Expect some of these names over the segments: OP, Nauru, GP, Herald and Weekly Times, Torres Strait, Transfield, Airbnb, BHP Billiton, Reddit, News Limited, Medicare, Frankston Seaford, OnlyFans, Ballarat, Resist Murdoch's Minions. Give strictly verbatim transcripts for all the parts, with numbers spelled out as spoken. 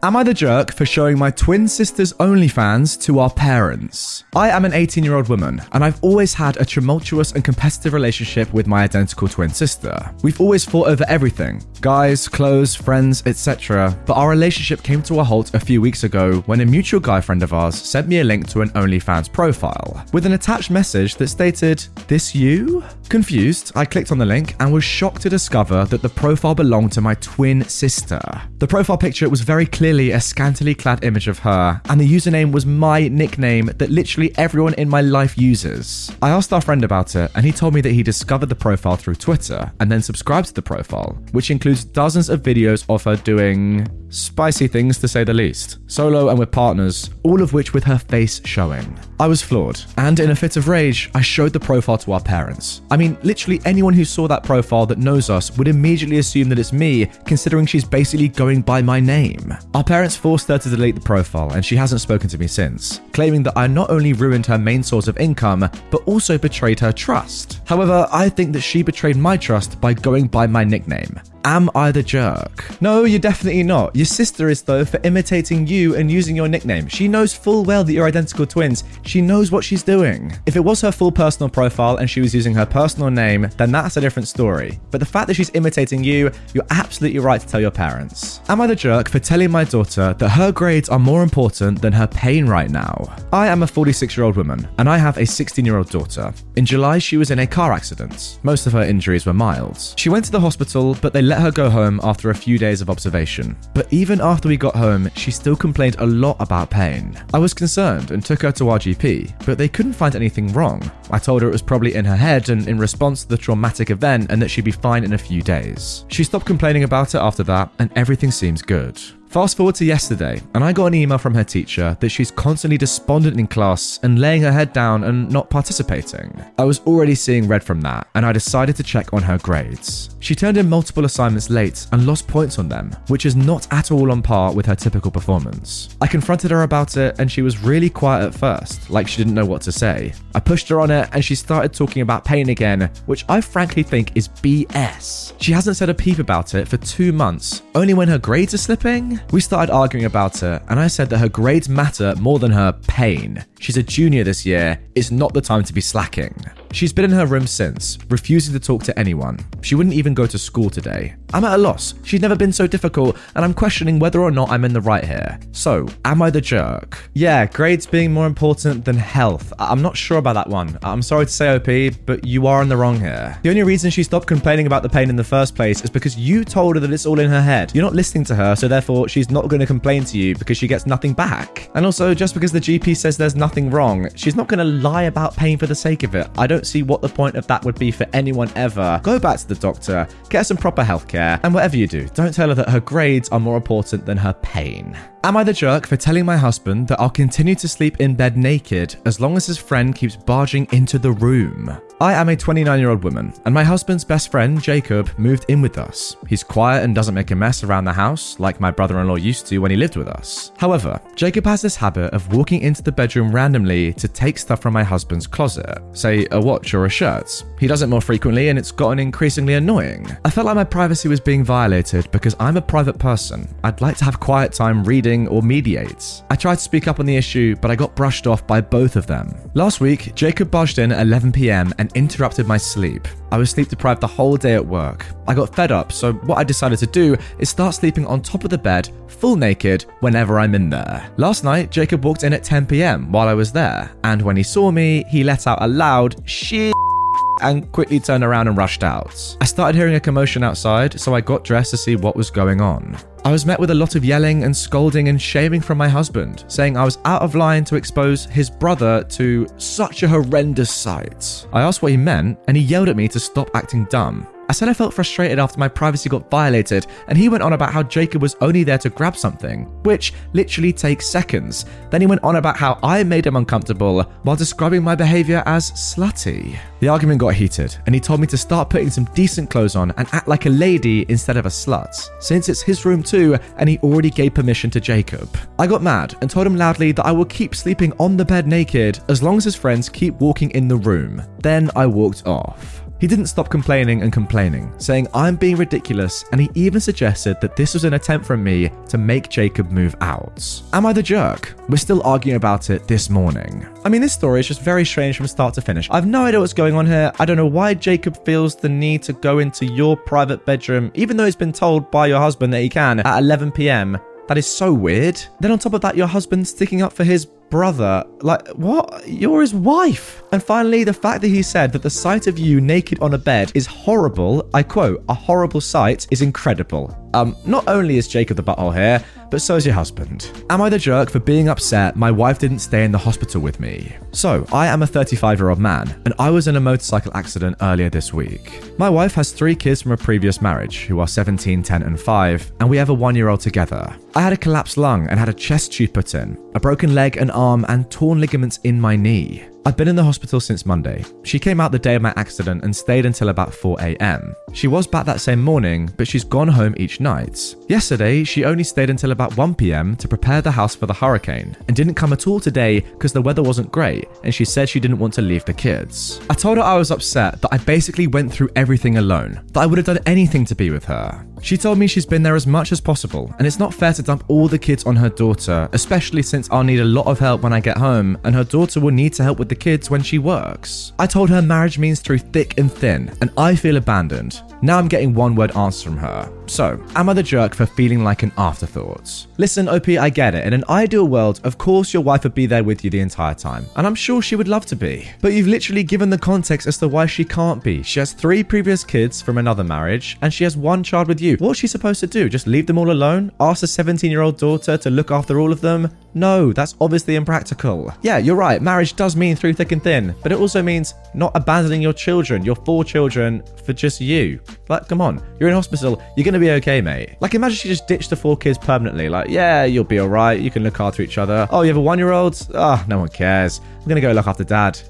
Am I the jerk for showing my twin sister's OnlyFans to our parents? I am an eighteen-year-old woman, and I've always had a tumultuous and competitive relationship with my identical twin sister. We've always fought over everything, guys, clothes, friends, et cetera, but our relationship came to a halt a few weeks ago when a mutual guy friend of ours sent me a link to an OnlyFans profile with an attached message that stated, "This you?" Confused, I clicked on the link and was shocked to discover that the profile belonged to my twin sister. The profile picture was very clear a scantily clad image of her, and the username was my nickname that literally everyone in my life uses. I asked our friend about it, and he told me that he discovered the profile through Twitter and then subscribed to the profile, which includes dozens of videos of her doing spicy things, to say the least, solo and with partners, all of which with her face showing. I was floored, and in a fit of rage, I showed the profile to our parents. I mean, literally anyone who saw that profile that knows us would immediately assume that it's me, considering she's basically going by my name. Our parents forced her to delete the profile, and she hasn't spoken to me since, claiming that I not only ruined her main source of income, but also betrayed her trust. However, I think that she betrayed my trust by going by my nickname. Am I the jerk? No, you're definitely not. Your sister is, though, for imitating you and using your nickname. She knows full well that you're identical twins. She knows what she's doing. If it was her full personal profile and she was using her personal name, then that's a different story. But the fact that she's imitating you, you're absolutely right to tell your parents. Am I the jerk for telling my daughter that her grades are more important than her pain right now? I am a forty-six-year-old woman, and I have a sixteen-year-old daughter. In July, she was in a car accident. Most of her injuries were mild. She went to the hospital, but they let her go home after a few days of observation. But even after we got home, she still complained a lot about pain. I was concerned and took her to our G P, but they couldn't find anything wrong. I told her it was probably in her head and in response to the traumatic event and that she'd be fine in a few days. She stopped complaining about it after that, and everything seems good. Fast forward to yesterday, and I got an email from her teacher that she's constantly despondent in class and laying her head down and not participating. I was already seeing red from that, and I decided to check on her grades. She turned in multiple assignments late and lost points on them, which is not at all on par with her typical performance. I confronted her about it, and she was really quiet at first, like she didn't know what to say. I pushed her on it, and she started talking about pain again, which I frankly think is B S. She hasn't said a peep about it for two months, only when her grades are slipping. We started arguing about it, and I said that her grades matter more than her pain. She's a junior this year. It's not the time to be slacking. She's been in her room since, refusing to talk to anyone. She wouldn't even go to school today. I'm at a loss. She's never been so difficult, and I'm questioning whether or not I'm in the right here. So, am I the jerk? Yeah, grades being more important than health. I- I'm not sure about that one. I'm sorry to say, O P, but you are in the wrong here. The only reason she stopped complaining about the pain in the first place is because you told her that it's all in her head. You're not listening to her, so therefore she's not going to complain to you because she gets nothing back. And also, just because the G P says there's nothing wrong, she's not going to lie about pain for the sake of it. I don't see what the point of that would be for anyone ever. Go back to the doctor, get her some proper healthcare, and whatever you do, don't tell her that her grades are more important than her pain. Am I the jerk for telling my husband that I'll continue to sleep in bed naked as long as his friend keeps barging into the room? I am a twenty-nine-year-old woman, and my husband's best friend, Jacob, moved in with us. He's quiet and doesn't make a mess around the house like my brother-in-law used to when he lived with us. However, Jacob has this habit of walking into the bedroom randomly to take stuff from my husband's closet, say a watch or a shirt. He does it more frequently and it's gotten increasingly annoying. I felt like my privacy was being violated because I'm a private person. I'd like to have quiet time reading or mediate. I tried to speak up on the issue, but I got brushed off by both of them. Last week, Jacob barged in at eleven p.m. and interrupted my sleep. I was sleep deprived the whole day at work. I got fed up, so what I decided to do is start sleeping on top of the bed, full naked, whenever I'm in there. Last night, Jacob walked in at ten p.m. while I was there, and when he saw me, he let out a loud shit and quickly turned around and rushed out. I started hearing a commotion outside, so I got dressed to see what was going on. I was met with a lot of yelling and scolding and shaming from my husband, saying I was out of line to expose his brother to such a horrendous sight. I asked what he meant, and he yelled at me to stop acting dumb. I said I felt frustrated after my privacy got violated, and he went on about how Jacob was only there to grab something, which literally takes seconds. Then he went on about how I made him uncomfortable while describing my behavior as slutty. The argument got heated, and he told me to start putting some decent clothes on and act like a lady instead of a slut, since it's his room too, and he already gave permission to Jacob. I got mad and told him loudly that I will keep sleeping on the bed naked as long as his friends keep walking in the room. Then I walked off. He didn't stop complaining and complaining, saying I'm being ridiculous, and he even suggested that this was an attempt from me to make Jacob move out. Am I the jerk? We're still arguing about it this morning. I mean, this story is just very strange from start to finish. I've no idea what's going on here. I don't know why Jacob feels the need to go into your private bedroom, even though he's been told by your husband that he can, at eleven p.m. That is so weird. Then on top of that, your husband's sticking up for his brother. Like, what? You're his wife. And finally, the fact that he said that the sight of you naked on a bed is horrible, I quote, a horrible sight, is incredible. Um, not only is Jacob the butthole here, but so is your husband. Am I the jerk for being upset my wife didn't stay in the hospital with me? So, I am a thirty-five-year-old man, and I was in a motorcycle accident earlier this week. My wife has three kids from a previous marriage, who are seventeen, ten, and five, and we have a one-year-old together. I had a collapsed lung and had a chest tube put in, a broken leg and arm, and torn ligaments in my knee. I've been in the hospital since Monday. She came out the day of my accident and stayed until about four a.m. She was back that same morning, but she's gone home each night. Yesterday, she only stayed until about one p.m. to prepare the house for the hurricane, and didn't come at all today because the weather wasn't great, and she said she didn't want to leave the kids. I told her I was upset that I basically went through everything alone, that I would have done anything to be with her. She told me she's been there as much as possible, and it's not fair to dump all the kids on her daughter, especially since I'll need a lot of help when I get home, and her daughter will need to help with the kids when she works. I told her marriage means through thick and thin, and I feel abandoned. Now I'm getting one word answers from her. So, am I the jerk for feeling like an afterthought? Listen, O P, I get it. In an ideal world, of course your wife would be there with you the entire time, and I'm sure she would love to be. But you've literally given the context as to why she can't be. She has three previous kids from another marriage, and she has one child with you. What's she supposed to do? Just leave them all alone? Ask the seventeen-year-old daughter to look after all of them? No, that's obviously impractical. Yeah, you're right. Marriage does mean through thick and thin, but it also means not abandoning your children, your four children, for just you. Like, come on. You're in hospital. You're going to be okay, mate. Like, imagine she just ditched the four kids permanently. Like, yeah, you'll be all right. You can look after each other. Oh, you have a one-year-old? Ah, no one cares. I'm going to go look after dad.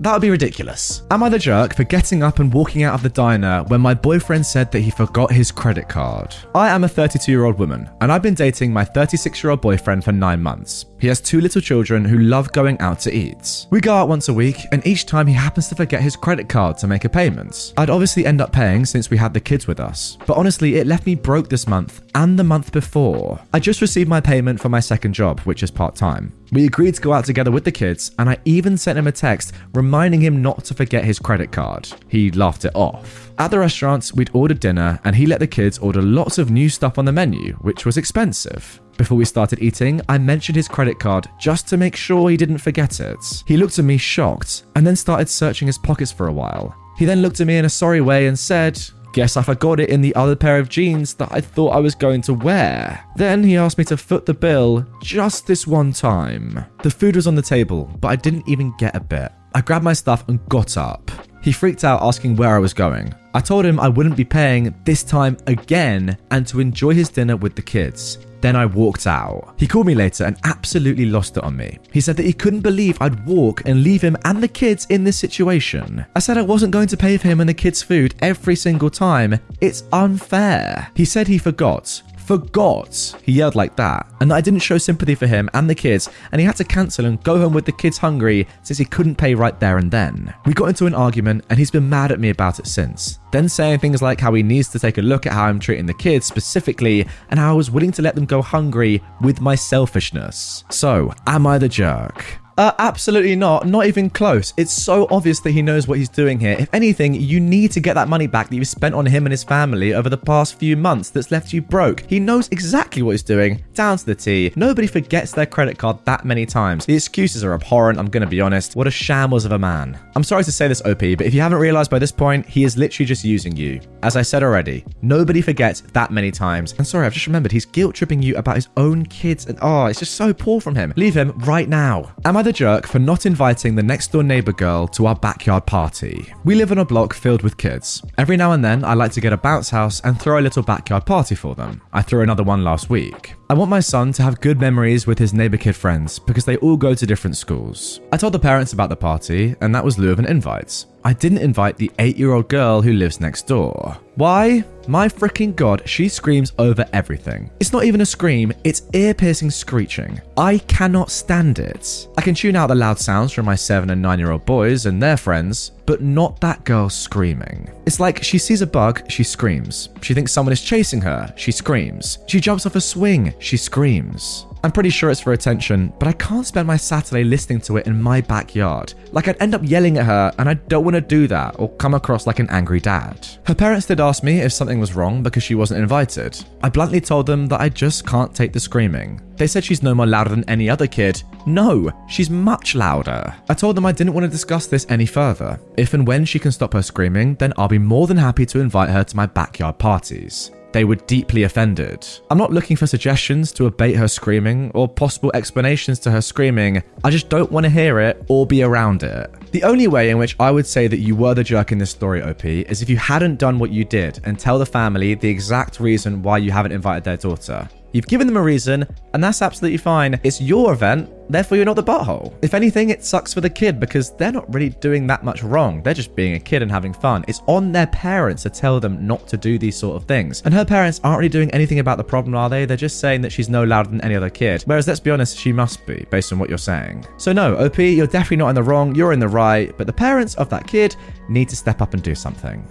That would be ridiculous. Am I the jerk for getting up and walking out of the diner when my boyfriend said that he forgot his credit card? I am a thirty-two-year-old woman, and I've been dating my thirty-six-year-old boyfriend for nine months. He has two little children who love going out to eat. We go out once a week, and each time he happens to forget his credit card to make a payment. I'd obviously end up paying since we had the kids with us, but honestly, it left me broke this month and the month before. I just received my payment for my second job, which is part-time. We agreed to go out together with the kids, and I even sent him a text reminding him not to forget his credit card. He laughed it off. At the restaurant, we'd ordered dinner, and he let the kids order lots of new stuff on the menu, which was expensive. Before we started eating, I mentioned his credit card just to make sure he didn't forget it. He looked at me shocked, and then started searching his pockets for a while. He then looked at me in a sorry way and said, "Guess I forgot it in the other pair of jeans that I thought I was going to wear." Then he asked me to foot the bill just this one time. The food was on the table, but I didn't even get a bit. I grabbed my stuff and got up. He freaked out, asking where I was going. I told him I wouldn't be paying this time again and to enjoy his dinner with the kids. Then I walked out. He called me later and absolutely lost it on me. He said that he couldn't believe I'd walk and leave him and the kids in this situation. I said I wasn't going to pay for him and the kids' food every single time. It's unfair. He said he forgot. forgot. He yelled like that, and I didn't show sympathy for him and the kids, and he had to cancel and go home with the kids hungry since he couldn't pay right there and then. We got into an argument and he's been mad at me about it since, then saying things like how he needs to take a look at how I'm treating the kids specifically and how I was willing to let them go hungry with my selfishness. So, am I the jerk? Uh, absolutely not. Not even close. It's so obvious that he knows what he's doing here. If anything, you need to get that money back that you've spent on him and his family over the past few months that's left you broke. He knows exactly what he's doing, down to the T. Nobody forgets their credit card that many times. The excuses are abhorrent, I'm going to be honest. What a shambles of a man. I'm sorry to say this, O P, but if you haven't realized by this point, he is literally just using you. As I said already, nobody forgets that many times. And sorry, I've just remembered he's guilt-tripping you about his own kids. And oh, it's just so poor from him. Leave him right now. Am I the jerk for not inviting the next door neighbor girl to our backyard party? We live on a block filled with kids. Every now and then, I like to get a bounce house and throw a little backyard party for them. I threw another one last week. I want my son to have good memories with his neighbor kid friends because they all go to different schools. I told the parents about the party, and that was lieu of an invite. I didn't invite the eight-year-old girl who lives next door. Why? My freaking god, she screams over everything. It's not even a scream, it's ear-piercing screeching. I cannot stand it. I can tune out the loud sounds from my seven and nine-year-old boys and their friends, but not that girl screaming. It's like she sees a bug, she screams. She thinks someone is chasing her, she screams. She jumps off a swing, she screams. I'm pretty sure it's for attention, but I can't spend my Saturday listening to it in my backyard. Like, I'd end up yelling at her, and I don't want to do that or come across like an angry dad. Her parents did ask me if something was wrong because she wasn't invited. I bluntly told them that I just can't take the screaming. They said she's no more louder than any other kid. No, she's much louder. I told them I didn't want to discuss this any further. If and when she can stop her screaming, then I'll be more than happy to invite her to my backyard parties. They were deeply offended. I'm not looking for suggestions to abate her screaming or possible explanations to her screaming. I just don't want to hear it or be around it. The only way in which I would say that you were the jerk in this story, O P, is if you hadn't done what you did and tell the family the exact reason why you haven't invited their daughter. You've given them a reason, and that's absolutely fine. It's your event, therefore you're not the butthole. If anything, it sucks for the kid because they're not really doing that much wrong. They're just being a kid and having fun. It's on their parents to tell them not to do these sort of things. And her parents aren't really doing anything about the problem, are they? They're just saying that she's no louder than any other kid. Whereas, let's be honest, she must be, based on what you're saying. So no, O P, you're definitely not in the wrong. You're in the right. But the parents of that kid need to step up and do something.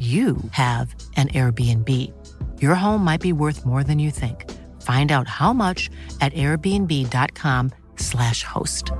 you have an Airbnb. Your home might be worth more than you think. Find out how much at airbnb.com slash host.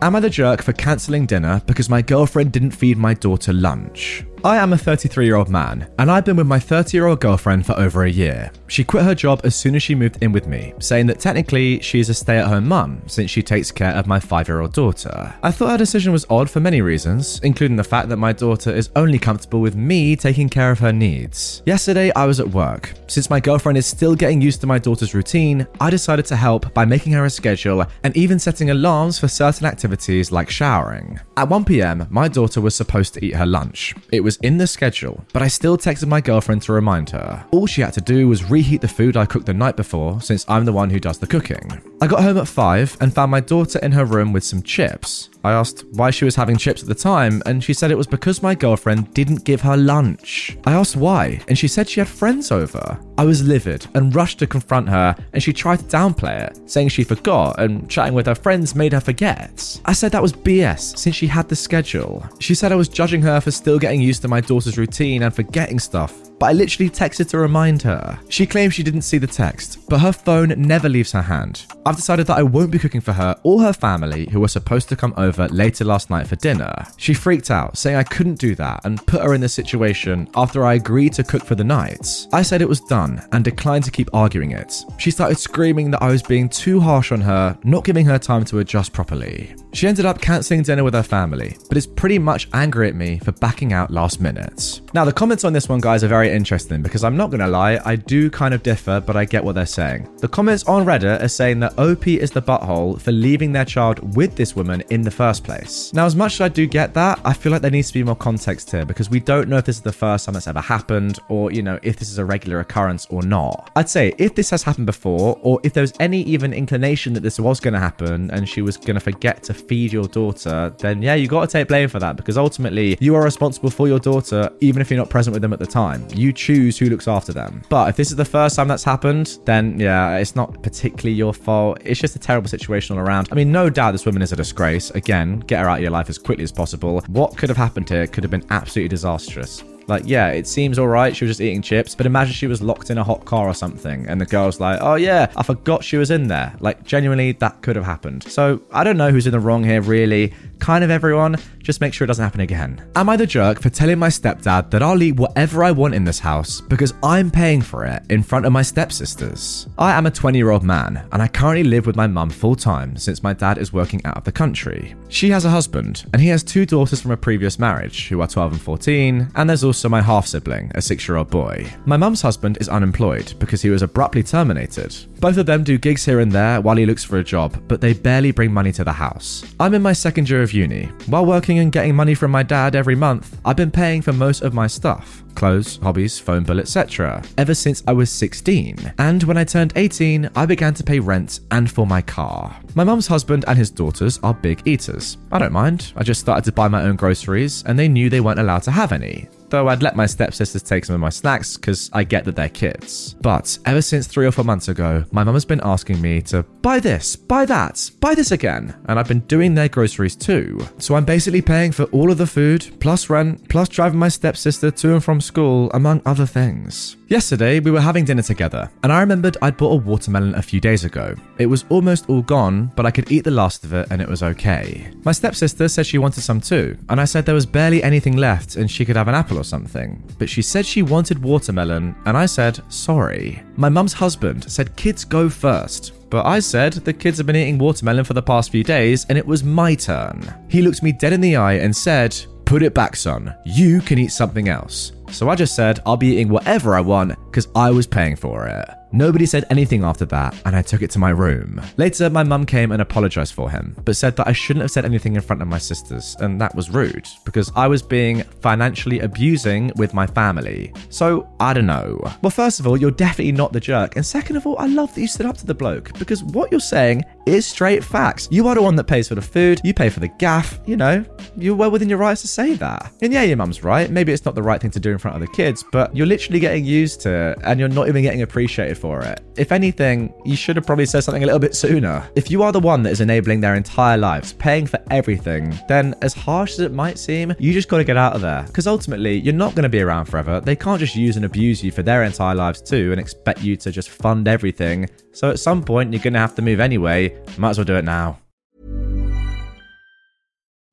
Am I the jerk for cancelling dinner because my girlfriend didn't feed my daughter lunch? I am a thirty-three-year-old man, and I've been with my thirty-year-old girlfriend for over a year. She quit her job as soon as she moved in with me, saying that technically she is a stay-at-home mum since she takes care of my five-year-old daughter. I thought her decision was odd for many reasons, including the fact that my daughter is only comfortable with me taking care of her needs. Yesterday, I was at work. Since my girlfriend is still getting used to my daughter's routine, I decided to help by making her a schedule and even setting alarms for certain activities like showering. At one p.m, my daughter was supposed to eat her lunch. It was in the schedule, but I still texted my girlfriend to remind her. All she had to do was reheat the food I cooked the night before, since I'm the one who does the cooking. I got home at five and found my daughter in her room with some chips. I asked why she was having chips at the time, and she said it was because my girlfriend didn't give her lunch. I asked why, and she said she had friends over. I was livid and rushed to confront her, and she tried to downplay it, saying she forgot and chatting with her friends made her forget. I said that was B S since she had the schedule. She said I was judging her for still getting used to my daughter's routine and forgetting stuff, but I literally texted to remind her. She claims she didn't see the text, but her phone never leaves her hand. I've decided that I won't be cooking for her or her family who were supposed to come over later last night for dinner. She freaked out, saying I couldn't do that and put her in this situation after I agreed to cook for the night. I said it was done and declined to keep arguing it. She started screaming that I was being too harsh on her, not giving her time to adjust properly. She ended up cancelling dinner with her family, but is pretty much angry at me for backing out last minute. Now, the comments on this one, guys, are very interesting because I'm not going to lie, I do kind of differ, but I get what they're saying. The comments on Reddit are saying that O P is the butthole for leaving their child with this woman in the first place. Now, as much as I do get that, I feel like there needs to be more context here because we don't know if this is the first time that's ever happened or, you know, if this is a regular occurrence or not. I'd say if this has happened before or if there was any even inclination that this was going to happen and she was going to forget to feed your daughter, then yeah, you got to take blame for that because ultimately you are responsible for your daughter even if you're not present with them at the time. You choose who looks after them. But if this is the first time that's happened, then yeah, it's not particularly your fault. It's just a terrible situation all around. I mean, no doubt this woman is a disgrace. Again, get her out of your life as quickly as possible. What could have happened here could have been absolutely disastrous. Like, yeah, it seems all right. She was just eating chips. But imagine she was locked in a hot car or something. And the girl's like, oh, yeah, I forgot she was in there. Like, genuinely, that could have happened. So I don't know who's in the wrong here, really. Kind of everyone. Just make sure it doesn't happen again. Am I the jerk for telling my stepdad that I'll eat whatever I want in this house because I'm paying for it in front of my stepsisters? I am a twenty-year-old man and I currently live with my mum full-time since my dad is working out of the country. She has a husband and he has two daughters from a previous marriage who are twelve and fourteen, and there's also my half-sibling, a six-year-old boy. My mum's husband is unemployed because he was abruptly terminated. Both of them do gigs here and there while he looks for a job, but they barely bring money to the house. I'm in my second year of uni. While working and getting money from my dad every month, I've been paying for most of my stuff. Clothes, hobbies, phone bill, et cetera. Ever since I was sixteen. And when I turned eighteen, I began to pay rent and for my car. My mum's husband and his daughters are big eaters. I don't mind. I just started to buy my own groceries and they knew they weren't allowed to have any. Though I'd let my stepsisters take some of my snacks because I get that they're kids. But ever since three or four months ago, my mum has been asking me to buy this, buy that, buy this again. And I've been doing their groceries too. So I'm basically paying for all of the food, plus rent, plus driving my stepsister to and from school, among other things. Yesterday, we were having dinner together, and I remembered I'd bought a watermelon a few days ago. It was almost all gone, but I could eat the last of it and it was okay. My stepsister said she wanted some too, and I said there was barely anything left and she could have an apple or something. But she said she wanted watermelon, and I said, sorry. My mum's husband said kids go first. But I said the kids have been eating watermelon for the past few days and it was my turn. He looked me dead in the eye and said, put it back, son. You can eat something else. So I just said I'll be eating whatever I want because I was paying for it. Nobody said anything after that, and I took it to my room. Later, my mum came and apologised for him, but said that I shouldn't have said anything in front of my sisters, and that was rude, because I was being financially abusing with my family. So, I don't know. Well, first of all, you're definitely not the jerk, and second of all, I love that you stood up to the bloke, because what you're saying is straight facts. You are the one that pays for the food, you pay for the gaff, you know, you're well within your rights to say that. And yeah, your mum's right, maybe it's not the right thing to do in front of the kids, but you're literally getting used to it, and you're not even getting appreciated for it. If anything, you should have probably said something a little bit sooner. If you are the one that is enabling their entire lives, paying for everything, then as harsh as it might seem, you just got to get out of there. Because ultimately, you're not going to be around forever. They can't just use and abuse you for their entire lives too and expect you to just fund everything. So at some point, you're going to have to move anyway. Might as well do it now.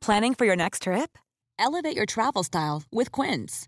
Planning for your next trip? Elevate your travel style with Quince.